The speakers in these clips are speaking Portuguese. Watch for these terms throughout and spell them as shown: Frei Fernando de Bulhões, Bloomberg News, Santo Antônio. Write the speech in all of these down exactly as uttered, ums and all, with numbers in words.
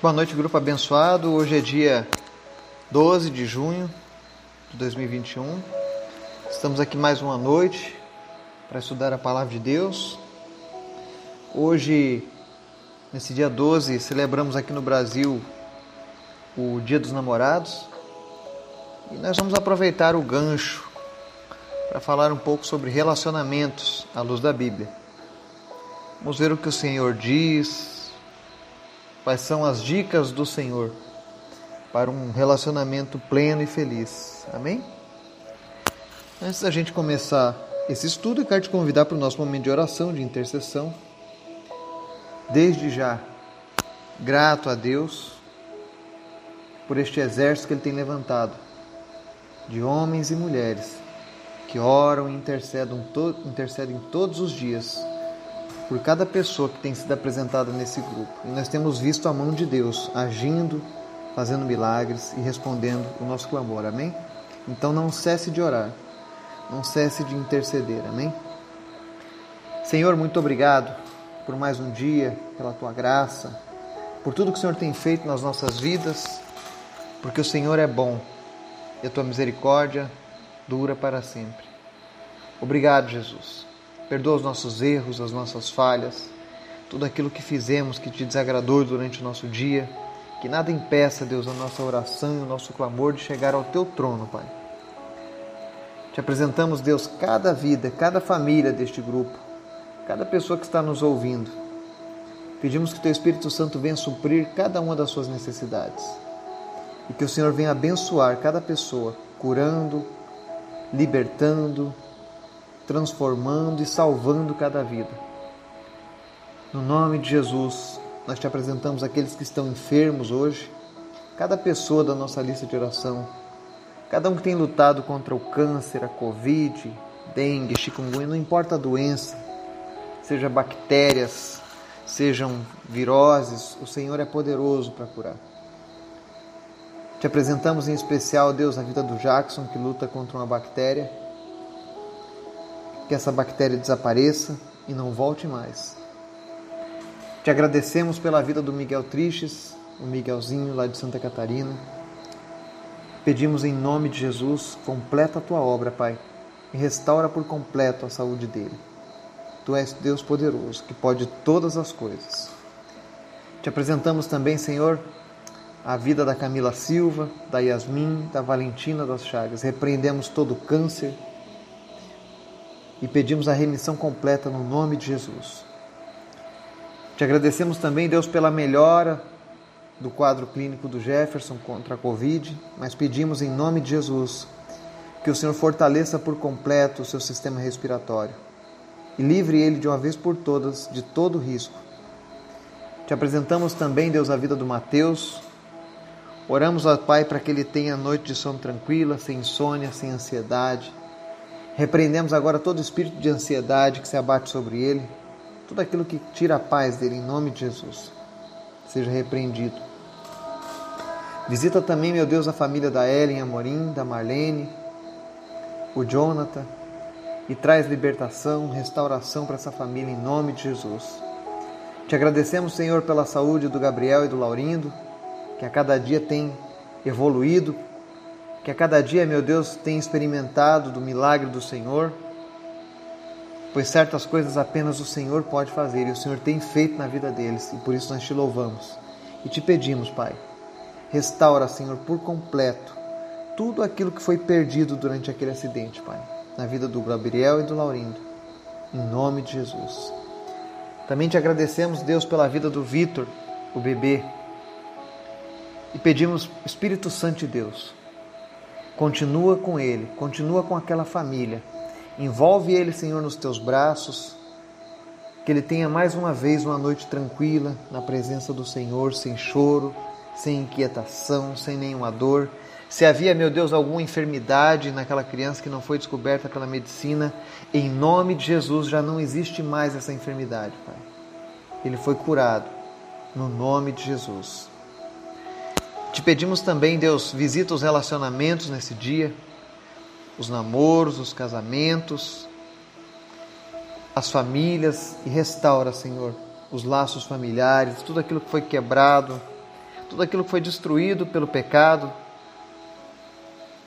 Boa noite, grupo abençoado. Hoje é dia doze de junho de dois mil e vinte e um. Estamos aqui mais uma noite para estudar a Palavra de Deus. Hoje, nesse dia doze, celebramos aqui no Brasil o Dia dos Namorados. E nós vamos aproveitar o gancho para falar um pouco sobre relacionamentos à luz da Bíblia. Vamos ver o que o Senhor diz. Quais são as dicas do Senhor para um relacionamento pleno e feliz? Amém? Antes da gente começar esse estudo, eu quero te convidar para o nosso momento de oração, de intercessão. Desde já, grato a Deus por este exército que Ele tem levantado, de homens e mulheres que oram e intercedem, intercedem todos os dias por cada pessoa que tem sido apresentada nesse grupo. E nós temos visto a mão de Deus agindo, fazendo milagres e respondendo o nosso clamor, amém? Então não cesse de orar, não cesse de interceder, amém? Senhor, muito obrigado por mais um dia, pela Tua graça, por tudo que o Senhor tem feito nas nossas vidas, porque o Senhor é bom e a Tua misericórdia dura para sempre. Obrigado, Jesus. Perdoa os nossos erros, as nossas falhas, tudo aquilo que fizemos que te desagradou durante o nosso dia. Que nada impeça, Deus, a nossa oração e o nosso clamor de chegar ao Teu trono, Pai. Te apresentamos, Deus, cada vida, cada família deste grupo, cada pessoa que está nos ouvindo. Pedimos que Teu Espírito Santo venha suprir cada uma das suas necessidades. E que o Senhor venha abençoar cada pessoa, curando, libertando, transformando e salvando cada vida. No nome de Jesus, nós te apresentamos aqueles que estão enfermos hoje, cada pessoa da nossa lista de oração, cada um que tem lutado contra o câncer, a Covid, dengue, chikungunya, não importa a doença, seja bactérias, sejam viroses, o Senhor é poderoso para curar. Te apresentamos em especial, Deus, a vida do Jackson, que luta contra uma bactéria. Que essa bactéria desapareça e não volte mais. Te agradecemos pela vida do Miguel Triches, o Miguelzinho lá de Santa Catarina. Pedimos em nome de Jesus, completa a Tua obra, Pai, e restaura por completo a saúde dele. Tu és Deus poderoso, que pode todas as coisas. Te apresentamos também, Senhor, a vida da Camila Silva, da Yasmin, da Valentina das Chagas. Repreendemos todo o câncer e pedimos a remissão completa no nome de Jesus. Te agradecemos também, Deus, pela melhora do quadro clínico do Jefferson contra a Covid, mas pedimos em nome de Jesus que o Senhor fortaleça por completo o seu sistema respiratório e livre ele de uma vez por todas de todo risco. Te apresentamos também, Deus, a vida do Mateus. Oramos ao Pai para que ele tenha noite de sono tranquila, sem insônia, sem ansiedade. Repreendemos agora todo espírito de ansiedade que se abate sobre ele, tudo aquilo que tira a paz dele, em nome de Jesus, seja repreendido. Visita também, meu Deus, a família da Ellen Amorim, da Marlene, o Jonathan, e traz libertação, restauração para essa família, em nome de Jesus. Te agradecemos, Senhor, pela saúde do Gabriel e do Laurindo, que a cada dia tem evoluído, que a cada dia, meu Deus, tem experimentado do milagre do Senhor, pois certas coisas apenas o Senhor pode fazer, e o Senhor tem feito na vida deles, e por isso nós te louvamos e te pedimos, Pai, restaura, Senhor, por completo tudo aquilo que foi perdido durante aquele acidente, Pai, na vida do Gabriel e do Laurindo, em nome de Jesus. Também te agradecemos, Deus, pela vida do Vitor, o bebê, e pedimos, Espírito Santo de Deus, continua com ele, continua com aquela família. Envolve ele, Senhor, nos Teus braços. Que ele tenha mais uma vez uma noite tranquila, na presença do Senhor, sem choro, sem inquietação, sem nenhuma dor. Se havia, meu Deus, alguma enfermidade naquela criança que não foi descoberta pela medicina, em nome de Jesus já não existe mais essa enfermidade, Pai. Ele foi curado, no nome de Jesus. Te pedimos também, Deus, visita os relacionamentos nesse dia, os namoros, os casamentos, as famílias, e restaura, Senhor, os laços familiares, tudo aquilo que foi quebrado, tudo aquilo que foi destruído pelo pecado,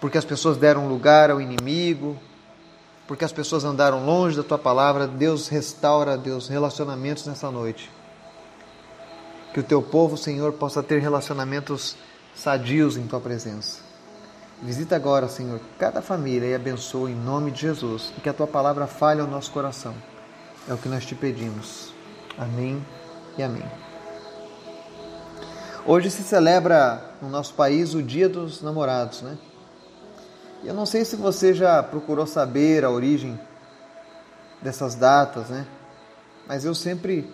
porque as pessoas deram lugar ao inimigo, porque as pessoas andaram longe da Tua palavra. Deus, restaura, Deus, relacionamentos nessa noite. Que o Teu povo, Senhor, possa ter relacionamentos sadios em Tua presença. Visita agora, Senhor, cada família e abençoa em nome de Jesus. E que a Tua palavra fale ao nosso coração. É o que nós Te pedimos. Amém e amém. Hoje se celebra no nosso país o Dia dos Namorados, né? Eu não sei se você já procurou saber a origem dessas datas, né? Mas eu sempre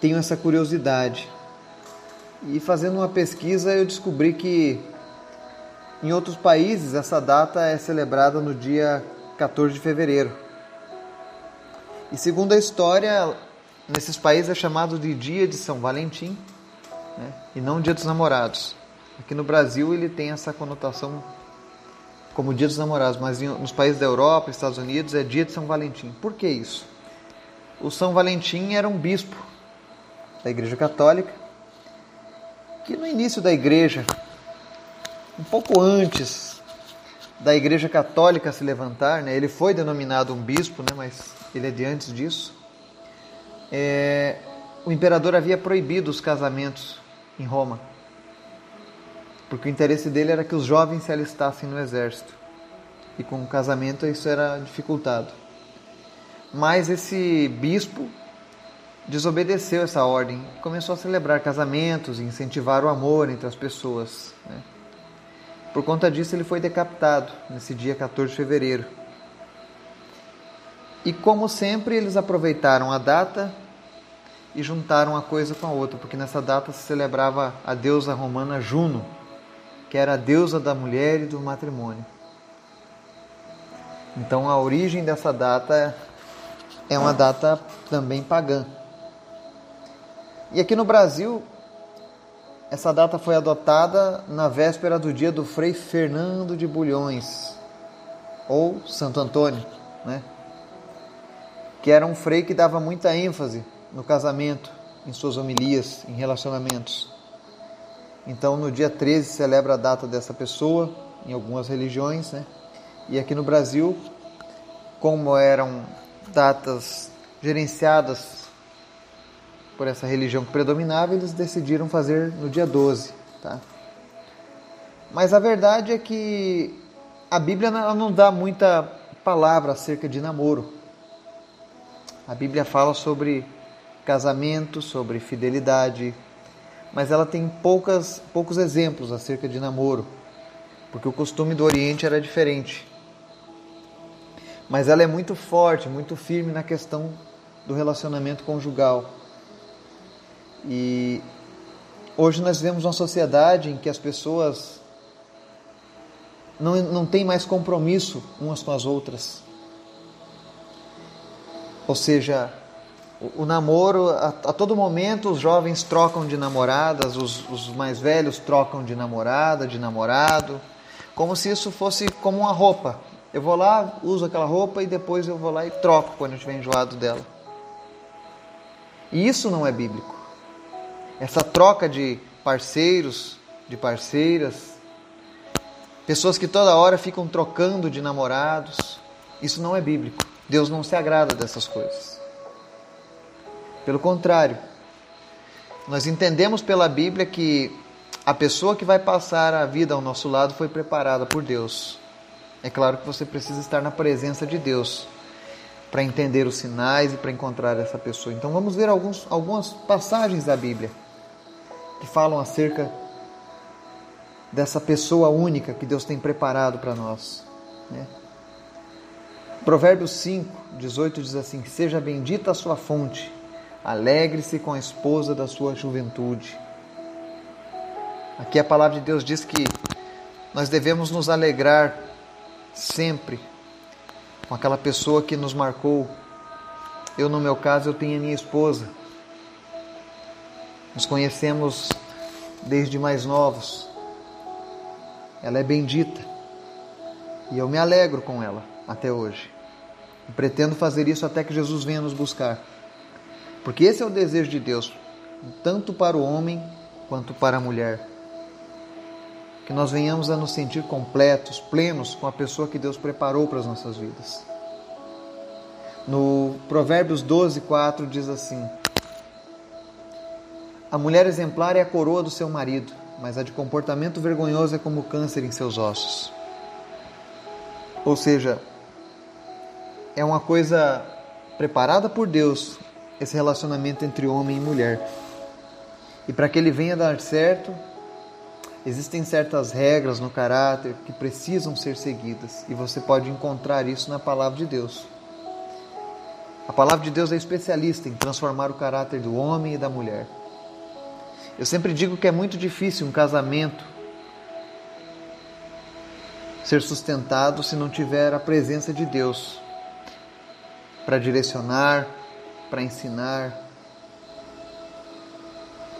tenho essa curiosidade. E fazendo uma pesquisa eu descobri que em outros países essa data é celebrada no dia quatorze de fevereiro. E segundo a história, nesses países é chamado de Dia de São Valentim, né? E não Dia dos Namorados. Aqui no Brasil ele tem essa conotação como Dia dos Namorados, mas nos países da Europa, Estados Unidos, é Dia de São Valentim. Por que isso? O São Valentim era um bispo da Igreja Católica, que no início da Igreja, um pouco antes da Igreja Católica se levantar, né, ele foi denominado um bispo, né, mas ele é de antes disso, é, o imperador havia proibido os casamentos em Roma, porque o interesse dele era que os jovens se alistassem no exército. E com o casamento isso era dificultado. Mas esse bispo desobedeceu essa ordem e começou a celebrar casamentos e incentivar o amor entre as pessoas, né? Por conta disso ele foi decapitado nesse dia quatorze de fevereiro. E como sempre eles aproveitaram a data e juntaram uma coisa com a outra, porque nessa data se celebrava a deusa romana Juno, que era a deusa da mulher e do matrimônio. Então a origem dessa data é uma data também pagã. E aqui no Brasil, essa data foi adotada na véspera do dia do Frei Fernando de Bulhões, ou Santo Antônio, né? Que era um frei que dava muita ênfase no casamento, em suas homilias, em relacionamentos. Então, no dia treze, celebra a data dessa pessoa, em algumas religiões, né? E aqui no Brasil, como eram datas gerenciadas por essa religião que predominava, eles decidiram fazer no dia doze, tá? Mas a verdade é que a Bíblia não dá muita palavra acerca de namoro. A Bíblia fala sobre casamento, sobre fidelidade, mas ela tem poucas, poucos exemplos acerca de namoro, porque o costume do Oriente era diferente. Mas ela é muito forte, muito firme na questão do relacionamento conjugal. E hoje nós vivemos uma sociedade em que as pessoas não, não têm mais compromisso umas com as outras. Ou seja, o namoro, a, a todo momento os jovens trocam de namoradas, os, os mais velhos trocam de namorada, de namorado, como se isso fosse como uma roupa. Eu vou lá, uso aquela roupa e depois eu vou lá e troco quando eu estiver enjoado dela. E isso não é bíblico. Essa troca de parceiros, de parceiras, pessoas que toda hora ficam trocando de namorados, isso não é bíblico. Deus não se agrada dessas coisas. Pelo contrário, nós entendemos pela Bíblia que a pessoa que vai passar a vida ao nosso lado foi preparada por Deus. É claro que você precisa estar na presença de Deus para entender os sinais e para encontrar essa pessoa. Então vamos ver alguns, algumas passagens da Bíblia que falam acerca dessa pessoa única que Deus tem preparado para nós, né? Provérbios cinco, dezoito diz assim: seja bendita a sua fonte, alegre-se com a esposa da sua juventude. Aqui a palavra de Deus diz que nós devemos nos alegrar sempre com aquela pessoa que nos marcou. Eu, no meu caso, eu tenho a minha esposa. Nos conhecemos desde mais novos. Ela é bendita. E eu me alegro com ela até hoje. E pretendo fazer isso até que Jesus venha nos buscar. Porque esse é o desejo de Deus, tanto para o homem quanto para a mulher. Que nós venhamos a nos sentir completos, plenos com a pessoa que Deus preparou para as nossas vidas. No Provérbios doze, quatro diz assim: a mulher exemplar é a coroa do seu marido, mas a de comportamento vergonhoso é como o câncer em seus ossos. Ou seja, é uma coisa preparada por Deus, esse relacionamento entre homem e mulher. E para que ele venha dar certo, existem certas regras no caráter que precisam ser seguidas. E você pode encontrar isso na palavra de Deus. A palavra de Deus é especialista em transformar o caráter do homem e da mulher. Eu sempre digo que é muito difícil um casamento ser sustentado se não tiver a presença de Deus para direcionar, para ensinar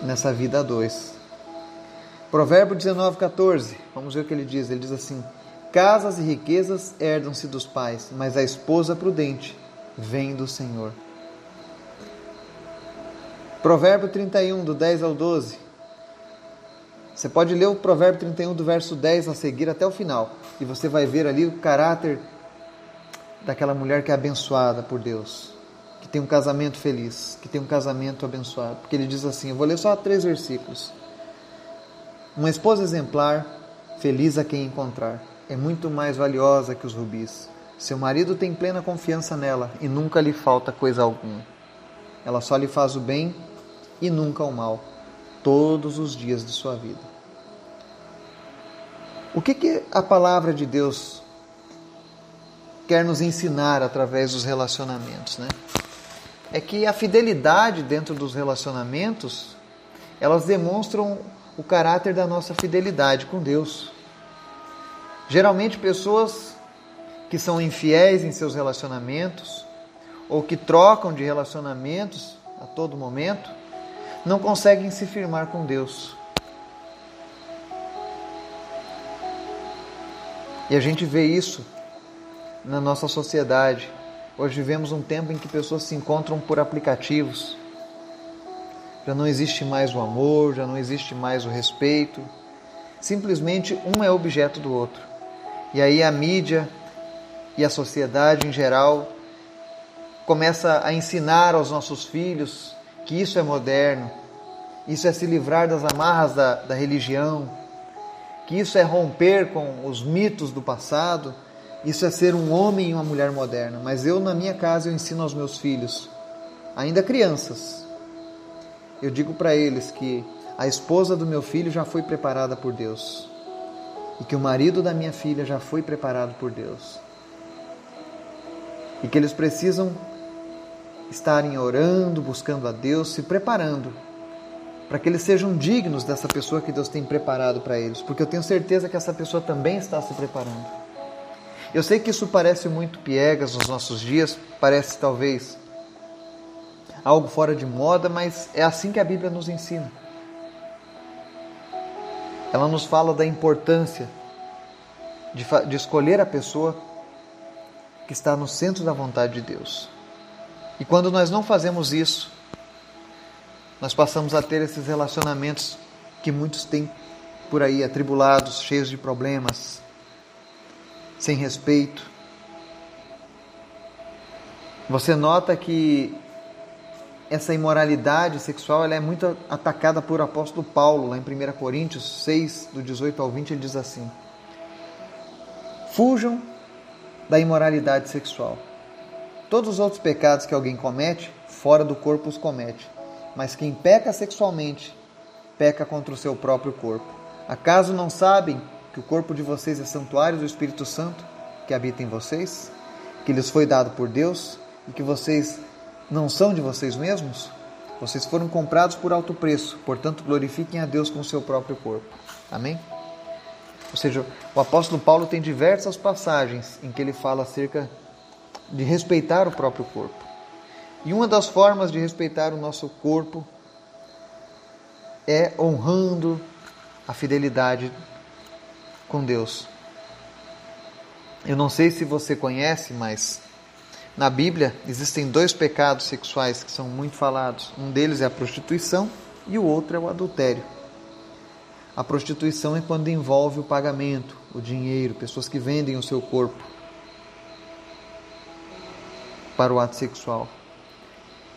nessa vida a dois. Provérbio dezenove, quatorze, vamos ver o que ele diz. Ele diz assim: casas e riquezas herdam-se dos pais, mas a esposa prudente vem do Senhor. Provérbio trinta e um, do dez ao doze. Você pode ler o Provérbio trinta e um, do verso dez a seguir até o final. E você vai ver ali o caráter daquela mulher que é abençoada por Deus. Que tem um casamento feliz, que tem um casamento abençoado. Porque ele diz assim, eu vou ler só três versículos. Uma esposa exemplar, feliz a quem encontrar, é muito mais valiosa que os rubis. Seu marido tem plena confiança nela e nunca lhe falta coisa alguma. Ela só lhe faz o bem e nunca o mal, todos os dias de sua vida. O que que a palavra de Deus quer nos ensinar através dos relacionamentos, né? É que a fidelidade dentro dos relacionamentos, elas demonstram o caráter da nossa fidelidade com Deus. Geralmente pessoas que são infiéis em seus relacionamentos, ou que trocam de relacionamentos a todo momento, não conseguem se firmar com Deus. E a gente vê isso na nossa sociedade. Hoje vivemos um tempo em que pessoas se encontram por aplicativos. Já não existe mais o amor, já não existe mais o respeito. Simplesmente um é objeto do outro. E aí a mídia e a sociedade em geral começa a ensinar aos nossos filhos que isso é moderno, isso é se livrar das amarras da, da religião, que isso é romper com os mitos do passado, isso é ser um homem e uma mulher moderna. Mas eu, na minha casa, eu ensino aos meus filhos, ainda crianças, eu digo para eles que a esposa do meu filho já foi preparada por Deus e que o marido da minha filha já foi preparado por Deus e que eles precisam estarem orando, buscando a Deus, se preparando para que eles sejam dignos dessa pessoa que Deus tem preparado para eles, porque eu tenho certeza que essa pessoa também está se preparando. Eu sei que isso parece muito piegas nos nossos dias, parece talvez algo fora de moda, mas é assim que a Bíblia nos ensina. Ela nos fala da importância de, de escolher a pessoa que está no centro da vontade de Deus. E quando nós não fazemos isso, nós passamos a ter esses relacionamentos que muitos têm por aí, atribulados, cheios de problemas, sem respeito. Você nota que essa imoralidade sexual ela é muito atacada por apóstolo Paulo, lá em primeira Coríntios seis, do dezoito ao vinte, ele diz assim: fujam da imoralidade sexual. Todos os outros pecados que alguém comete, fora do corpo os comete. Mas quem peca sexualmente, peca contra o seu próprio corpo. Acaso não sabem que o corpo de vocês é santuário do Espírito Santo, que habita em vocês, que lhes foi dado por Deus, e que vocês não são de vocês mesmos? Vocês foram comprados por alto preço, portanto glorifiquem a Deus com o seu próprio corpo. Amém? Ou seja, o apóstolo Paulo tem diversas passagens em que ele fala acerca de respeitar o próprio corpo. E uma das formas de respeitar o nosso corpo é honrando a fidelidade com Deus. Eu não sei se você conhece, mas na Bíblia existem dois pecados sexuais que são muito falados. Um deles é a prostituição e o outro é o adultério. A prostituição é quando envolve o pagamento, o dinheiro, pessoas que vendem o seu corpo para o ato sexual.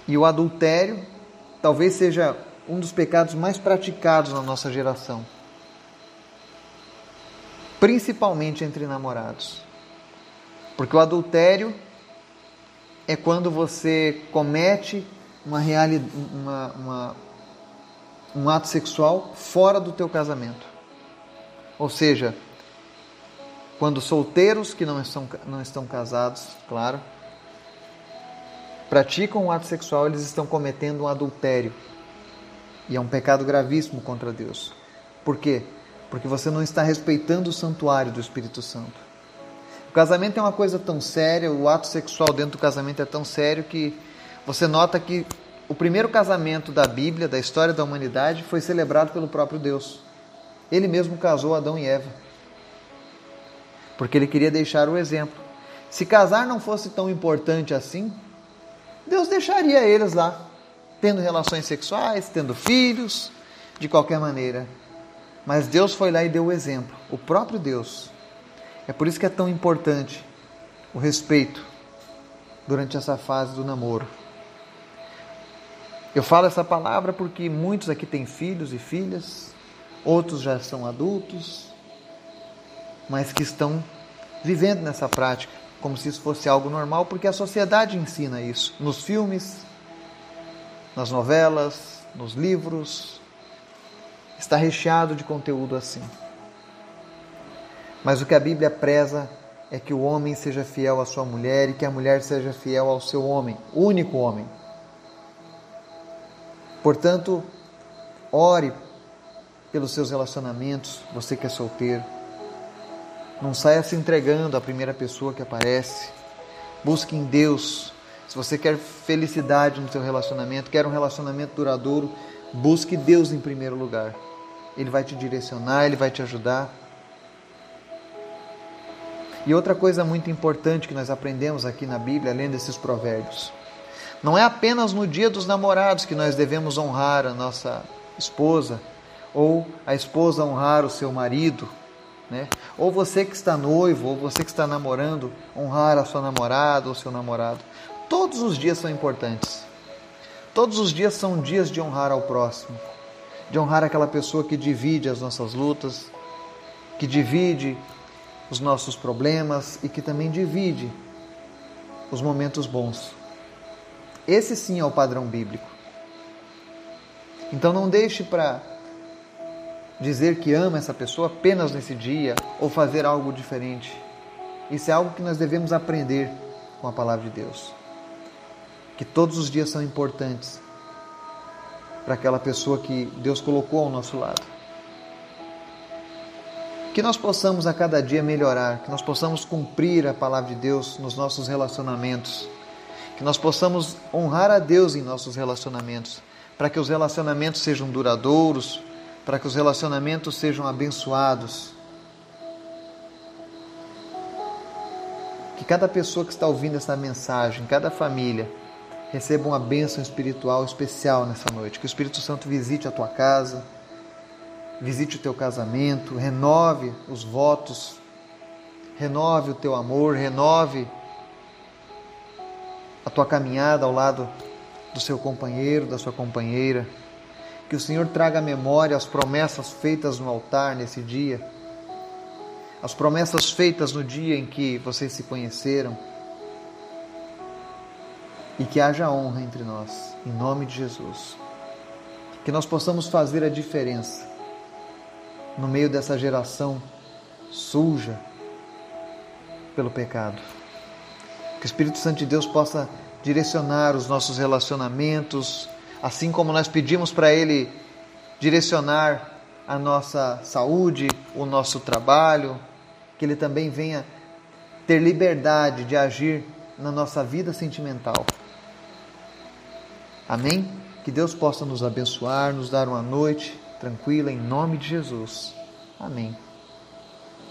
E o adultério talvez seja um dos pecados mais praticados na nossa geração, principalmente entre namorados. Porque o adultério é quando você comete uma reali... uma, uma... um ato sexual fora do teu casamento. Ou seja, quando solteiros que não estão, não estão casados, claro, praticam um ato sexual, eles estão cometendo um adultério. E é um pecado gravíssimo contra Deus. Por quê? Porque você não está respeitando o santuário do Espírito Santo. O casamento é uma coisa tão séria, o ato sexual dentro do casamento é tão sério que você nota que o primeiro casamento da Bíblia, da história da humanidade, foi celebrado pelo próprio Deus. Ele mesmo casou Adão e Eva, porque ele queria deixar o exemplo. Se casar não fosse tão importante assim, Deus deixaria eles lá, tendo relações sexuais, tendo filhos, de qualquer maneira. Mas Deus foi lá e deu o exemplo, o próprio Deus. É por isso que é tão importante o respeito durante essa fase do namoro. Eu falo essa palavra porque muitos aqui têm filhos e filhas, outros já são adultos, mas que estão vivendo nessa prática como se isso fosse algo normal, porque a sociedade ensina isso, nos filmes, nas novelas, nos livros, está recheado de conteúdo assim. Mas o que a Bíblia preza é que o homem seja fiel à sua mulher e que a mulher seja fiel ao seu homem, o único homem. Portanto, ore pelos seus relacionamentos, você que é solteiro. Não saia se entregando à primeira pessoa que aparece. Busque em Deus. Se você quer felicidade no seu relacionamento, quer um relacionamento duradouro, busque Deus em primeiro lugar. Ele vai te direcionar, Ele vai te ajudar. E outra coisa muito importante que nós aprendemos aqui na Bíblia, além desses provérbios, não é apenas no dia dos namorados que nós devemos honrar a nossa esposa, ou a esposa honrar o seu marido, né? Ou você que está noivo, ou você que está namorando, honrar a sua namorada ou seu namorado. Todos os dias são importantes. Todos os dias são dias de honrar ao próximo, de honrar aquela pessoa que divide as nossas lutas, que divide os nossos problemas e que também divide os momentos bons. Esse sim é o padrão bíblico. Então não deixe para dizer que ama essa pessoa apenas nesse dia ou fazer algo diferente. Isso é algo que nós devemos aprender com a palavra de Deus. Que todos os dias são importantes para aquela pessoa que Deus colocou ao nosso lado. Que nós possamos a cada dia melhorar, que nós possamos cumprir a palavra de Deus nos nossos relacionamentos, que nós possamos honrar a Deus em nossos relacionamentos, para que os relacionamentos sejam duradouros, para que os relacionamentos sejam abençoados. Que cada pessoa que está ouvindo essa mensagem, cada família, receba uma bênção espiritual especial nessa noite. Que o Espírito Santo visite a tua casa, visite o teu casamento, renove os votos, renove o teu amor, renove a tua caminhada ao lado do seu companheiro, da sua companheira. Que o Senhor traga à memória as promessas feitas no altar nesse dia, as promessas feitas no dia em que vocês se conheceram, e que haja honra entre nós, em nome de Jesus. Que nós possamos fazer a diferença no meio dessa geração suja pelo pecado. Que o Espírito Santo de Deus possa direcionar os nossos relacionamentos, assim como nós pedimos para Ele direcionar a nossa saúde, o nosso trabalho, que Ele também venha ter liberdade de agir na nossa vida sentimental. Amém? Que Deus possa nos abençoar, nos dar uma noite tranquila, em nome de Jesus. Amém.